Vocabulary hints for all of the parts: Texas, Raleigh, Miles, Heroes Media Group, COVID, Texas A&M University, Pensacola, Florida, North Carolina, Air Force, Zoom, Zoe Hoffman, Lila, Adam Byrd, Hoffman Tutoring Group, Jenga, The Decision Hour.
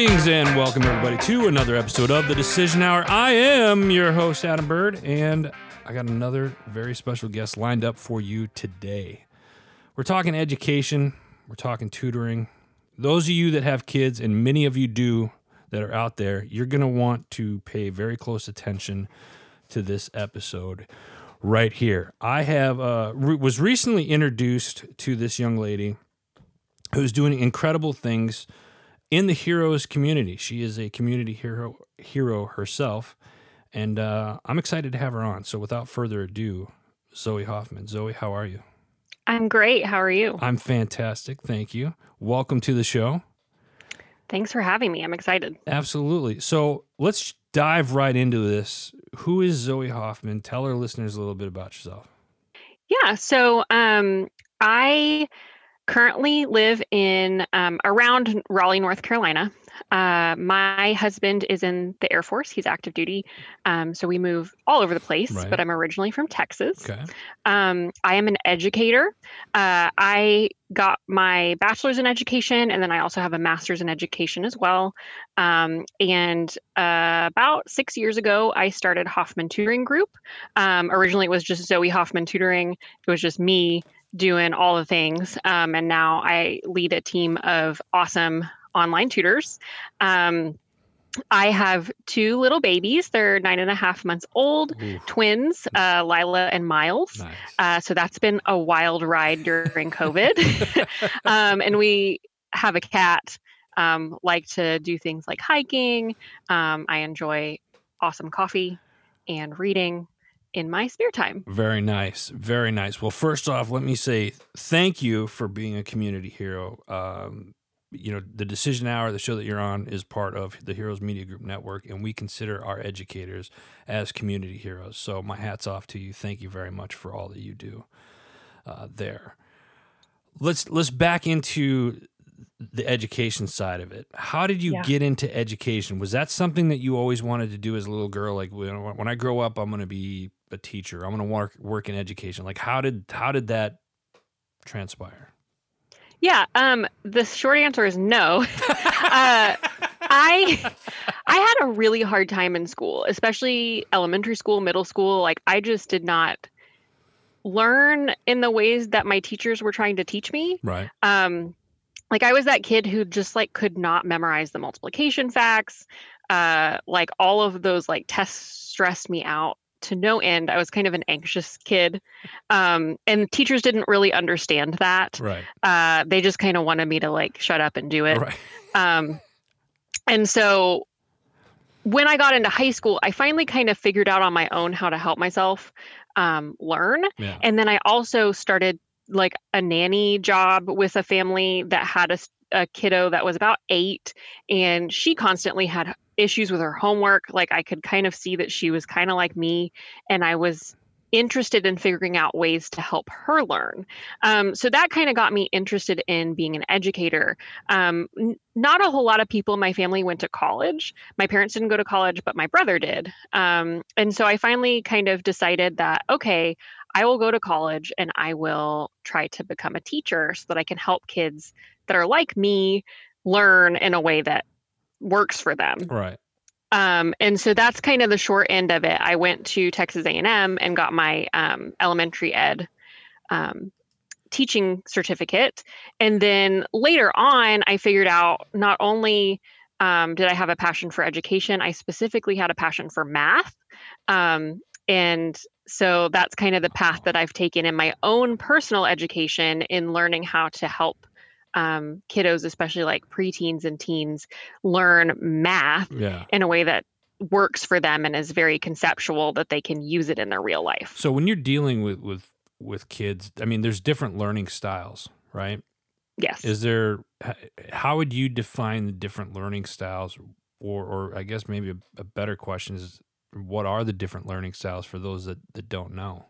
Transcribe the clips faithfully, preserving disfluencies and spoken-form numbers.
Greetings and welcome everybody to another episode of The Decision Hour. I am your host, Adam Byrd, and I got another very special guest lined up for you today. We're talking education, we're talking tutoring. Those of you that have kids, and many of you do that are out there, you're going to want to pay very close attention to this episode right here. I have uh, re- was recently introduced to this young lady who's doing incredible things in the Heroes community. She is a community hero hero herself, and uh, I'm excited to have her on. So without further ado, Zoe Hoffman. Zoe, how are you? I'm great. How are you? I'm fantastic. Thank you. Welcome to the show. Thanks for having me. I'm excited. Absolutely. So let's dive right into this. Who is Zoe Hoffman? Tell our listeners a little bit about yourself. Yeah. So um, I... currently live in um, around Raleigh, North Carolina. Uh, my husband is in the Air Force. He's active duty. Um, so we move all over the place, right. But I'm originally from Texas. Okay. Um, I am an educator. Uh, I got my bachelor's in education, and then I also have a master's in education as well. Um, and uh, about six years ago, I started Hoffman Tutoring Group. Um, originally, it was just Zoe Hoffman Tutoring. It was just me doing all the things. Um, and now I lead a team of awesome online tutors. Um, I have two little babies. They're nine and a half months old, Ooh. twins, uh, Lila and Miles. Nice. Uh, so that's been a wild ride during COVID. um, and we have a cat, um, like to do things like hiking. Um, I enjoy awesome coffee and reading in my spare time. Very nice. Very nice. Well, first off, let me say thank you for being a community hero. Um, you know, the Decision Hour, the show that you're on, is part of the Heroes Media Group network, and we consider our educators as community heroes. So my hat's off to you. Thank you very much for all that you do uh, there. Let's let's back into the education side of it. How did you yeah. get into education? Was that something that you always wanted to do as a little girl? Like, when I grow up, I'm going to be a teacher. I'm going to work work in education. Like, how did how did that transpire? Yeah. Um, the short answer is no. uh, I I had a really hard time in school, especially elementary school, middle school. Like, I just did not learn in the ways that my teachers were trying to teach me. Right. Um, like, I was that kid who just, like, could not memorize the multiplication facts. Uh, like, all of those, like, tests stressed me out to no end. I was kind of an anxious kid. Um, and teachers didn't really understand that. Right. Uh, they just kind of wanted me to, like, shut up and do it. Right. Um, and so when I got into high school, I finally kind of figured out on my own how to help myself um, learn. Yeah. And then I also started like a nanny job with a family that had a, a kiddo that was about eight, and she constantly had issues with her homework. Like, I could kind of see that she was kind of like me, and I was interested in figuring out ways to help her learn. Um, so that kind of got me interested in being an educator. Um, n- not a whole lot of people in my family went to college. My parents didn't go to college, but my brother did. Um, and so I finally kind of decided that, okay, I will go to college and I will try to become a teacher so that I can help kids that are like me learn in a way that works for them. Right. Um, and so that's kind of the short end of it. I went to Texas A and M and got my um, elementary ed um, teaching certificate. And then later on, I figured out not only um, did I have a passion for education, I specifically had a passion for math. Um, and so that's kind of the path that I've taken in my own personal education in learning how to help um, kiddos, especially like preteens and teens, learn math yeah. in a way that works for them and is very conceptual, that they can use it in their real life. So when you're dealing with, with, with kids, I mean, there's different learning styles, right? Yes. Is there, how would you define the different learning styles, or, or I guess maybe a, a better question is, what are the different learning styles for those that, that don't know?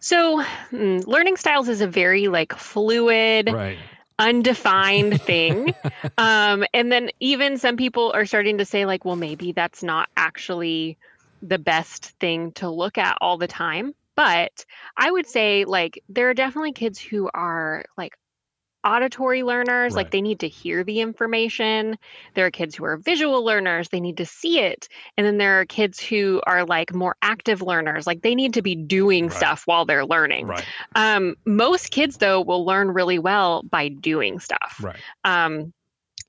So mm, learning styles is a very like fluid, right. undefined thing. um, and then even some people are starting to say like, well, maybe that's not actually the best thing to look at all the time. But I would say like, there are definitely kids who are like auditory learners, right. like they need to hear the information. There are kids who are visual learners, they need to see it. And then there are kids who are like more active learners, like they need to be doing right. stuff while they're learning. Right. Um, most kids though will learn really well by doing stuff. Right. Um,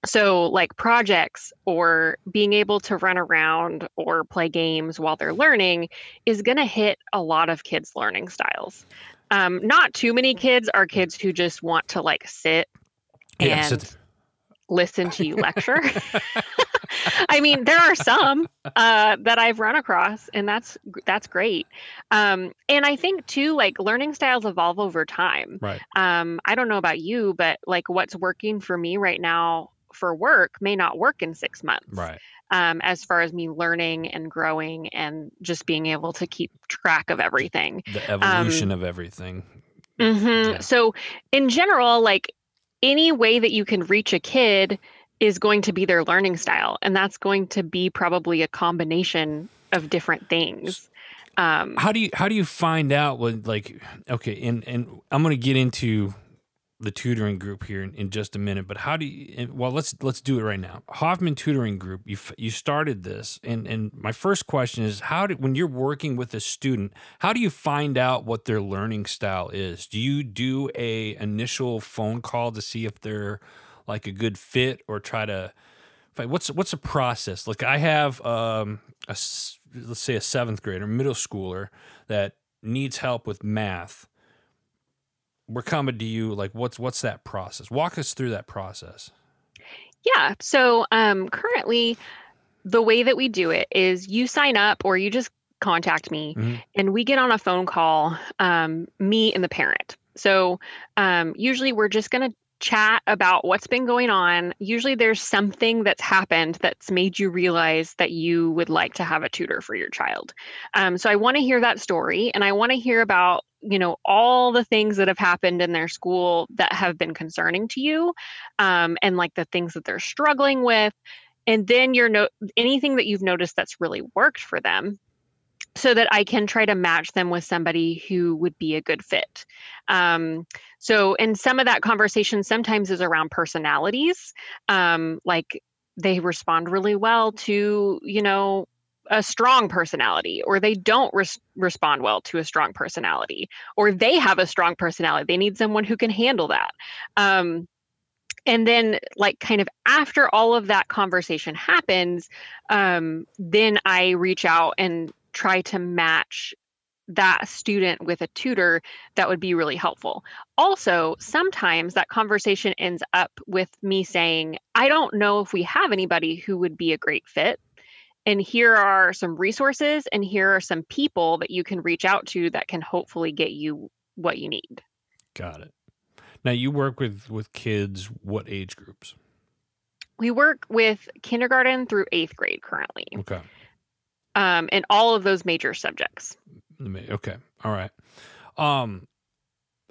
so like projects or being able to run around or play games while they're learning is going to hit a lot of kids' learning styles. Um, not too many kids are kids who just want to like sit and yeah, sit. listen to you lecture. I mean, there are some uh, that I've run across, and that's that's great. Um, and I think too, like learning styles evolve over time. Right. Um, I don't know about you, but like what's working for me right now for work may not work in six months. Right. Um, as far as me learning and growing and just being able to keep track of everything. The evolution um, of everything. Mm-hmm. Yeah. So in general, like any way that you can reach a kid is going to be their learning style. And that's going to be probably a combination of different things. Um, how do you, how do you find out what like, okay. And, and I'm going to get into the tutoring group here in, in just a minute, but how do you, well, let's, let's do it right now. Hoffman Tutoring Group, you, you started this. And, and my first question is how do, when you're working with a student, how do you find out what their learning style is? Do you do a initial phone call to see if they're like a good fit or try to what's, what's a process? Like I have, um, a, let's say a seventh grader, middle schooler that needs help with math. We're coming to you. Like, what's what's that process? Walk us through that process. Yeah. So um, currently, the way that we do it is you sign up or you just contact me, mm-hmm. and we get on a phone call, um, me and the parent. So um, usually we're just going to chat about what's been going on. Usually there's something that's happened that's made you realize that you would like to have a tutor for your child. Um, so I want to hear that story, and I want to hear about, you know, all the things that have happened in their school that have been concerning to you, um, and like the things that they're struggling with, and then your no- anything that you've noticed that's really worked for them, so that I can try to match them with somebody who would be a good fit. Um, so, and some of that conversation sometimes is around personalities. Um, like they respond really well to, you know, a strong personality, or they don't res- respond well to a strong personality, or they have a strong personality. They need someone who can handle that. Um, And then like kind of after all of that conversation happens, um, then I reach out and try to match that student with a tutor that would be really helpful. Also, sometimes that conversation ends up with me saying, I don't know if we have anybody who would be a great fit. And here are some resources, and here are some people that you can reach out to that can hopefully get you what you need. Got it. Now, you work with, with kids, what age groups? We work with kindergarten through eighth grade currently. Okay. Um, and all of those major subjects. Okay. All right. Um,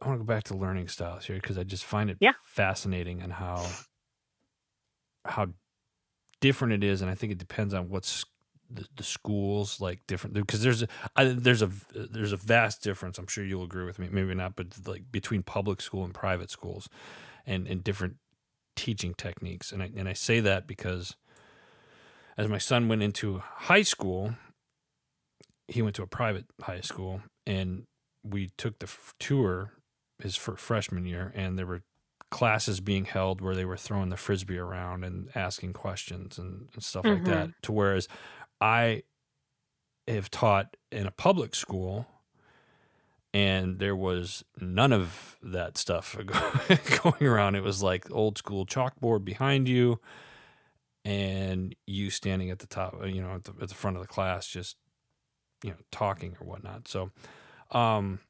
I want to go back to learning styles here because I just find it yeah. fascinating and how how different it is, and I think it depends on what's the, the schools like different because there's a I, there's a there's a vast difference. I'm sure you'll agree with me, maybe not, but like between public school and private schools, and and different teaching techniques. And I and I say that because as my son went into high school, he went to a private high school, and we took the f- tour his f- freshman year, and there were classes being held where they were throwing the Frisbee around and asking questions and, and stuff mm-hmm. like that. To whereas I have taught in a public school, and there was none of that stuff going around. It was like old school chalkboard behind you, and you standing at the top, you know, at the, at the front of the class, just, you know, talking or whatnot. So, um,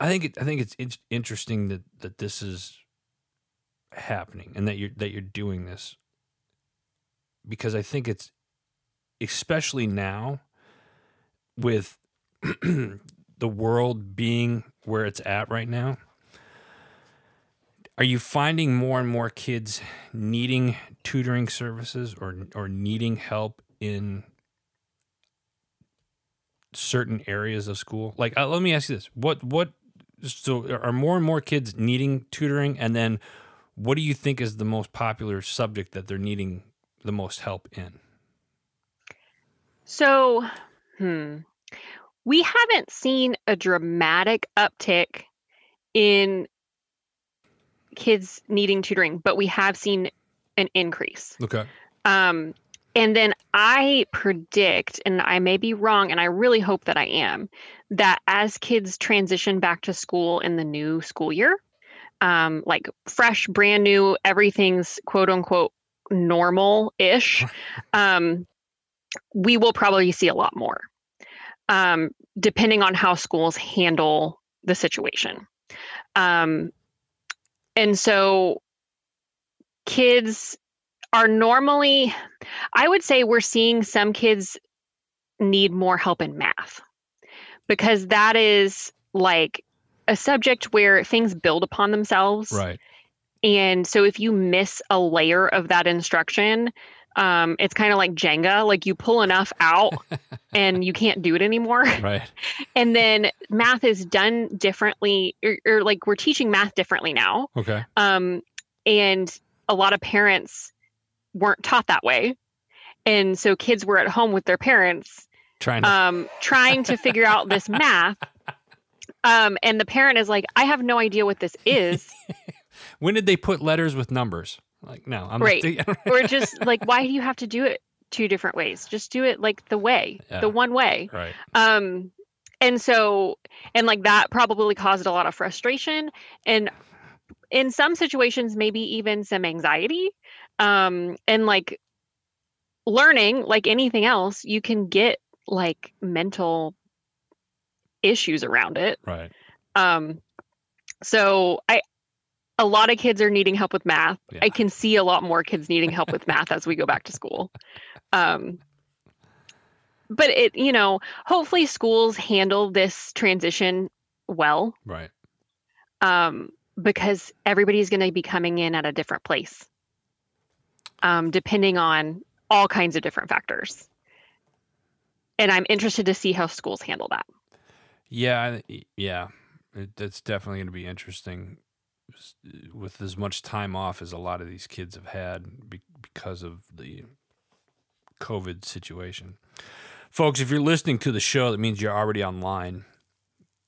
I think it, I think it's, it's interesting that, that this is happening and that you're, that you're doing this, because I think it's, especially now with the world being where it's at right now, are you finding more and more kids needing tutoring services or or needing help in certain areas of school? Like, uh, let me ask you this. What what so are more and more kids needing tutoring? And then what do you think is the most popular subject that they're needing the most help in? So, hmm, we haven't seen a dramatic uptick in kids needing tutoring, but we have seen an increase. Okay. Um, and then I predict, and I may be wrong, and I really hope that I am, that as kids transition back to school in the new school year, um, like fresh, brand new, everything's quote unquote normal-ish, um, we will probably see a lot more, um, depending on how schools handle the situation. Um, and so kids are normally, I would say we're seeing some kids need more help in math, because that is like a subject where things build upon themselves. Right. And so if you miss a layer of that instruction, um, it's kind of like Jenga, like you pull enough out and you can't do it anymore. Right. And then math is done differently, or, or like we're teaching math differently now. Okay. Um, and a lot of parents weren't taught that way. And so kids were at home with their parents trying to, um, trying to figure out this math. Um, and the parent is like, I have no idea what this is. When did they put letters with numbers? Like, no, I'm right. Just or just like, why do you have to do it two different ways? Just do it like the way, yeah. the one way. Right. Um, and so, and like that probably caused a lot of frustration, and in some situations, maybe even some anxiety. Um, and like learning, like anything else, you can get like mental issues around it. Right. Um, so I, A lot of kids are needing help with math. Yeah. I can see a lot more kids needing help with math as we go back to school. Um, but it, you know, hopefully schools handle this transition well. Right. Um, because everybody's going to be coming in at a different place, um, depending on all kinds of different factors. And I'm interested to see how schools handle that. Yeah. Yeah. It, that's definitely going to be interesting. With as much time off as a lot of these kids have had be- because of the COVID situation. Folks, if you're listening to the show, that means you're already online.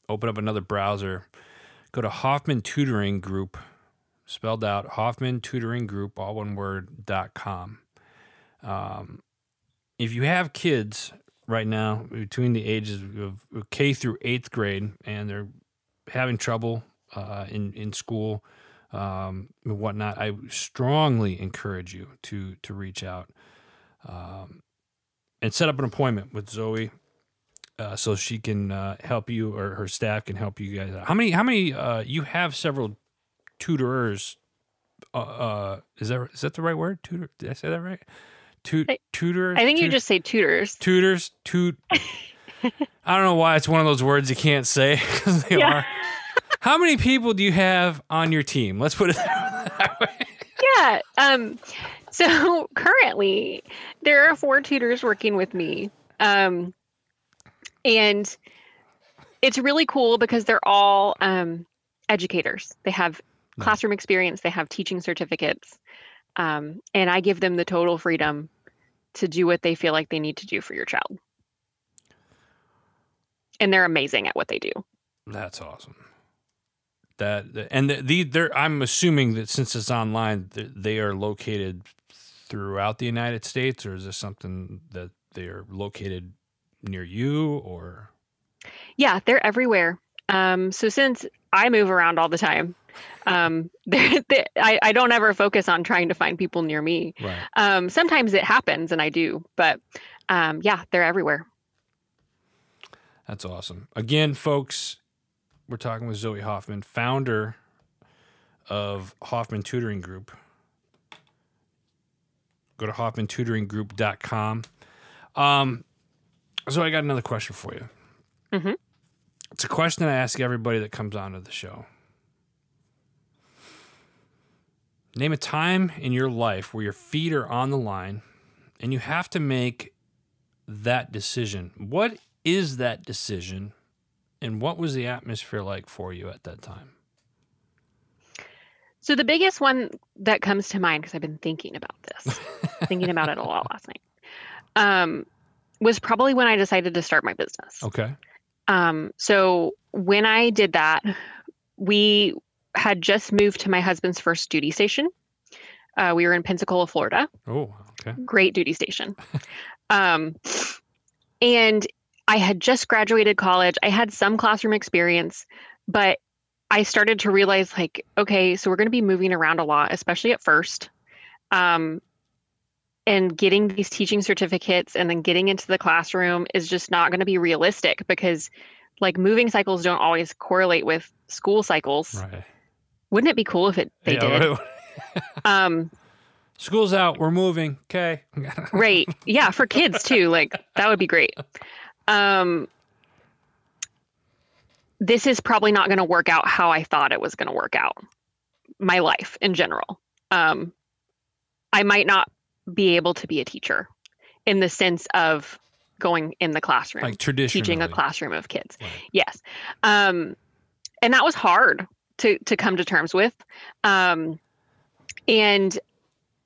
Open up another browser. Go to Hoffman Tutoring Group, spelled out Hoffman Tutoring Group, all one word, dot com. Um, if you have kids right now between the ages of K through eighth grade and they're having trouble Uh, in in school um, and whatnot, I strongly encourage you to to reach out um, and set up an appointment with Zoe, uh, so she can uh, help you, or her staff can help you guys out. How many? How many? Uh, you have several tutors. Uh, uh, is that is that the right word? Tutor? Did I say that right? Tut tutors. I think you tutors? Just say tutors. Tutors. Tut. I don't know why it's one of those words you can't say, because they yeah. are. How many people do you have on your team? Let's put it that way. Yeah. Um, so currently there are four tutors working with me. Um, and it's really cool because they're all um, educators. They have classroom experience. They have teaching certificates. Um, and I give them the total freedom to do what they feel like they need to do for your child. And they're amazing at what they do. That's awesome. That and the, the I'm assuming that since it's online, they are located throughout the United States, or is this something that they are located near you, or? Yeah, they're everywhere. Um, so since I move around all the time, um, they're, they, I, I don't ever focus on trying to find people near me. Right. Um, sometimes it happens, and I do, but um, yeah, they're everywhere. That's awesome. Again, folks. We're talking with Zoe Hoffman, founder of Hoffman Tutoring Group. Go to hoffman tutoring group dot com. Um, so I got another question for you. Mm-hmm. It's a question I ask everybody that comes onto the show. Name a time in your life where your feet are on the line and you have to make that decision. What is that decision? And what was the atmosphere like for you at that time? So the biggest one that comes to mind, because I've been thinking about this, thinking about it a lot last night, um, was probably when I decided to start my business. Okay. Um, so when I did that, we had just moved to my husband's first duty station. Uh, we were in Pensacola, Florida. Oh, okay. Great duty station. um, and I had just graduated college. I had some classroom experience, but I started to realize, like, okay, so we're going to be moving around a lot, especially at first. Um, and getting these teaching certificates and then getting into the classroom is just not going to be realistic, because like moving cycles don't always correlate with school cycles. Right. Wouldn't it be cool if it they yeah, did? um, School's out. We're moving. Okay. Right. Yeah. For kids too. Like that would be great. Um, this is probably not going to work out how I thought it was going to work out. My life in general. Um, I might not be able to be a teacher in the sense of going in the classroom, like traditionally teaching a classroom of kids. Right. Yes. Um, and that was hard to, to come to terms with. Um, and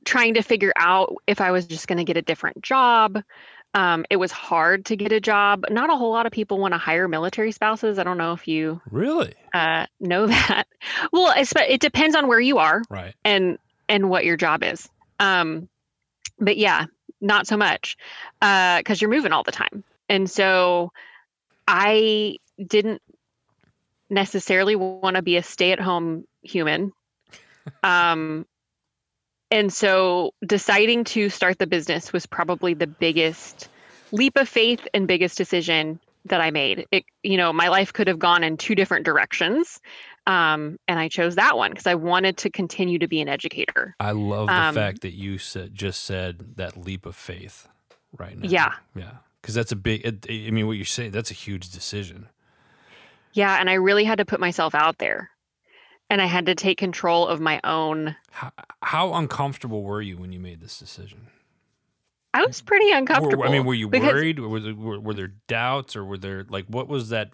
trying to figure out if I was just going to get a different job. Um, it was hard to get a job. Not a whole lot of people want to hire military spouses. I don't know if you really uh, know that. Well, it depends on where you are, right, and and what your job is. Um, but yeah, not so much because uh, you're moving all the time. And so I didn't necessarily want to be a stay-at-home human. Um, and so deciding to start the business was probably the biggest leap of faith and biggest decision that I made. It, you know, my life could have gone in two different directions. Um, and I chose that one because I wanted to continue to be an educator. I love the um, fact that you said, just said that leap of faith right now. Yeah. Yeah. Because that's a big, it, I mean, what you're saying, that's a huge decision. Yeah. And I really had to put myself out there. And I had to take control of my own. How, how uncomfortable were you when you made this decision? I was pretty uncomfortable. Were, I mean, were you because, worried? Or were, there, were, were there doubts? Or were there, like, what was that,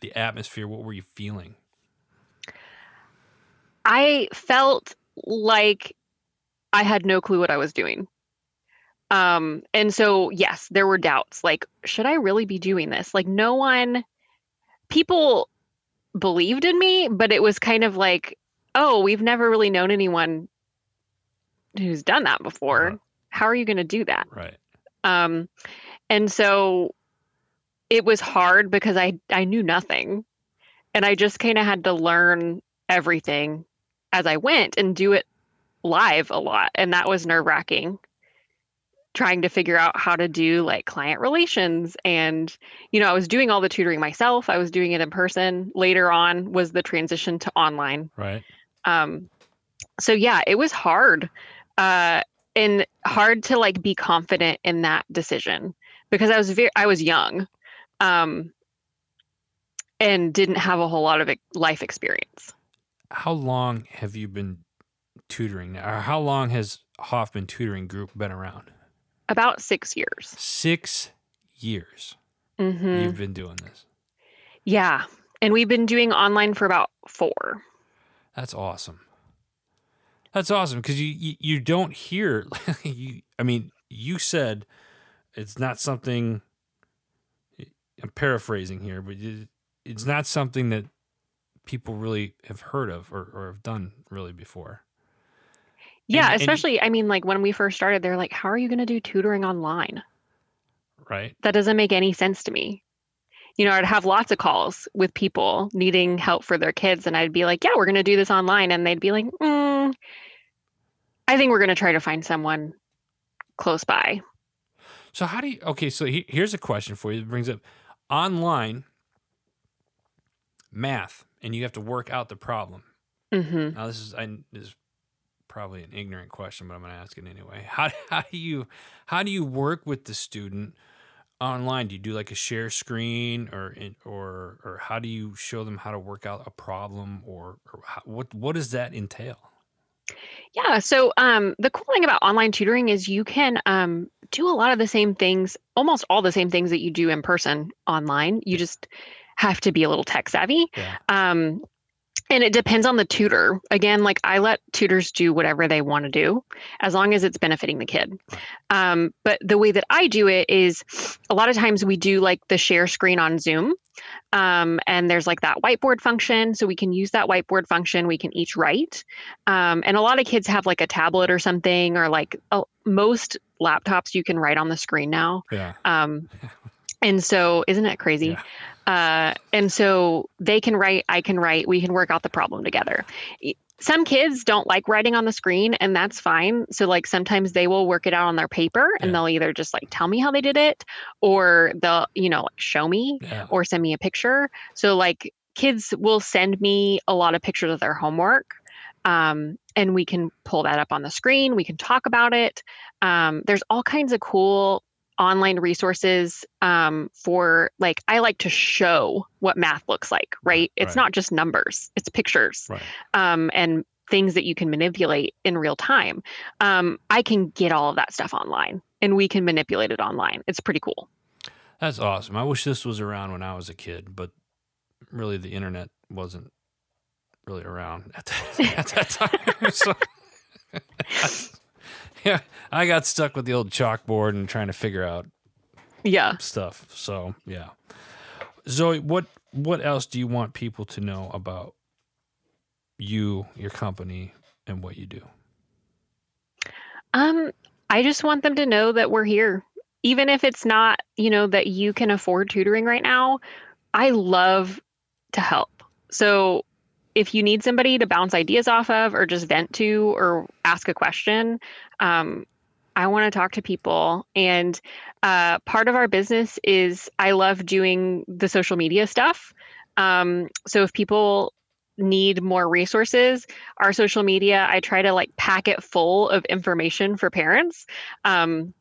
the atmosphere? What were you feeling? I felt like I had no clue what I was doing. Um, and so, yes, there were doubts. Like, should I really be doing this? Like, no one, people... believed in me, but it was kind of like, oh, we've never really known anyone who's done that before. Right. How are you going to do that? Right. Um, and so it was hard because I, I knew nothing, and I just kind of had to learn everything as I went and do it live a lot. And that was nerve wracking, trying to figure out how to do like client relations. And, you know, I was doing all the tutoring myself. I was doing it in person. Later on was the transition to online. Right. Um, so yeah, it was hard, uh, and hard to like be confident in that decision because I was very, I was young, um, and didn't have a whole lot of life experience. How long have you been tutoring now? Or how long has Hoffman Tutoring Group been around? About six years. Six years. Mm-hmm. You've been doing this. Yeah. And we've been doing online for about four. That's awesome. That's awesome. Because you, you, you don't hear, you, I mean, you said it's not something, I'm paraphrasing here, but it's not something that people really have heard of or, or have done really before. Yeah, and, especially, and, I mean, like when we first started, they're like, how are you going to do tutoring online? Right. That doesn't make any sense to me. You know, I'd have lots of calls with people needing help for their kids. And I'd be like, yeah, we're going to do this online. And they'd be like, mm, I think we're going to try to find someone close by. So how do you, okay, so he, here's a question for you that brings up online math, and you have to work out the problem. Mm-hmm. Now, this is, I, this is. probably an ignorant question, but I'm going to ask it anyway. How, how do you how do you work with the student online? Do you do like a share screen, or or or how do you show them how to work out a problem, or, or how, what what does that entail? Yeah, so um, the cool thing about online tutoring is you can um, do a lot of the same things, almost all the same things that you do in person online. You just have to be a little tech savvy. Yeah. Um, and it depends on the tutor. Again, like I let tutors do whatever they want to do as long as it's benefiting the kid. Um, but the way that I do it is a lot of times we do like the share screen on Zoom. Um, and there's like that whiteboard function. So we can use that whiteboard function. We can each write. Um, and a lot of kids have like a tablet or something, or like a, most laptops you can write on the screen now. Yeah. Um, and so isn't that crazy? Yeah. Uh, and so they can write, I can write, we can work out the problem together. Some kids don't like writing on the screen, and that's fine. So like sometimes they will work it out on their paper, and yeah. they'll either just like tell me how they did it, or they'll, you know, show me yeah. or send me a picture. So like kids will send me a lot of pictures of their homework. Um, and we can pull that up on the screen. We can talk about it. Um, there's all kinds of cool online resources um, for like, I like to show what math looks like, right? It's right. not just numbers, it's pictures right. um, and things that you can manipulate in real time. Um, I can get all of that stuff online, and we can manipulate it online. It's pretty cool. That's awesome. I wish this was around when I was a kid, but really the internet wasn't really around at that, at that time. So, yeah, I got stuck with the old chalkboard and trying to figure out yeah. stuff. So, yeah. Zoe, what what else do you want people to know about you, your company, and what you do? Um, I just want them to know that we're here. Even if it's not, you know, that you can afford tutoring right now, I love to help. So, if you need somebody to bounce ideas off of, or just vent to, or ask a question, um, I want to talk to people. And uh, part of our business is I love doing the social media stuff. Um, so if people need more resources, our social media, I try to like pack it full of information for parents um,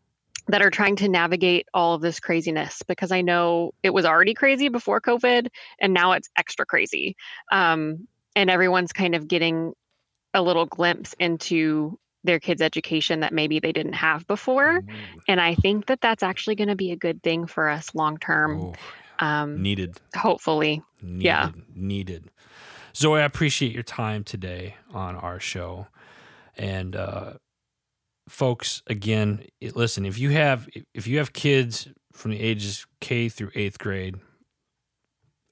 that are trying to navigate all of this craziness, because I know it was already crazy before COVID, and now it's extra crazy. Um, And everyone's kind of getting a little glimpse into their kids' education that maybe they didn't have before. Ooh. And I think that that's actually going to be a good thing for us long-term. Um, Needed. Hopefully. Needed. Yeah. Needed. Zoe, I appreciate your time today on our show. And uh, folks, again, listen, if you have if you have kids from the ages K through eighth grade,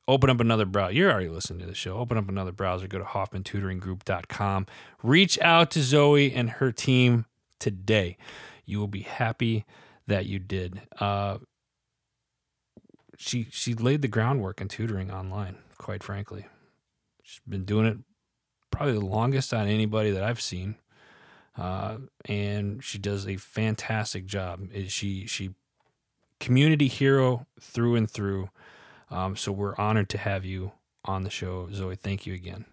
open up another browser. You're already listening to the show. Open up another browser. Go to hoffman tutoring group dot com. Reach out to Zoe and her team today. You will be happy that you did. Uh, she she laid the groundwork in tutoring online, quite frankly. She's been doing it probably the longest on anybody that I've seen. Uh, and she does a fantastic job. She she community hero through and through. Um, so we're honored to have you on the show, Zoe. Thank you again.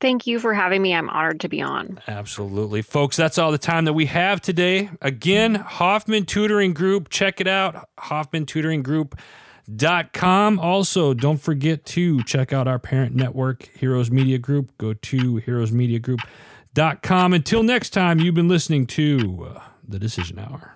Thank you for having me. I'm honored to be on. Absolutely. Folks, that's all the time that we have today. Again, Hoffman Tutoring Group. Check it out, hoffman tutoring group dot com. Also, don't forget to check out our parent network, Heroes Media Group. Go to heroes media group dot com. Until next time, you've been listening to uh, The Decision Hour.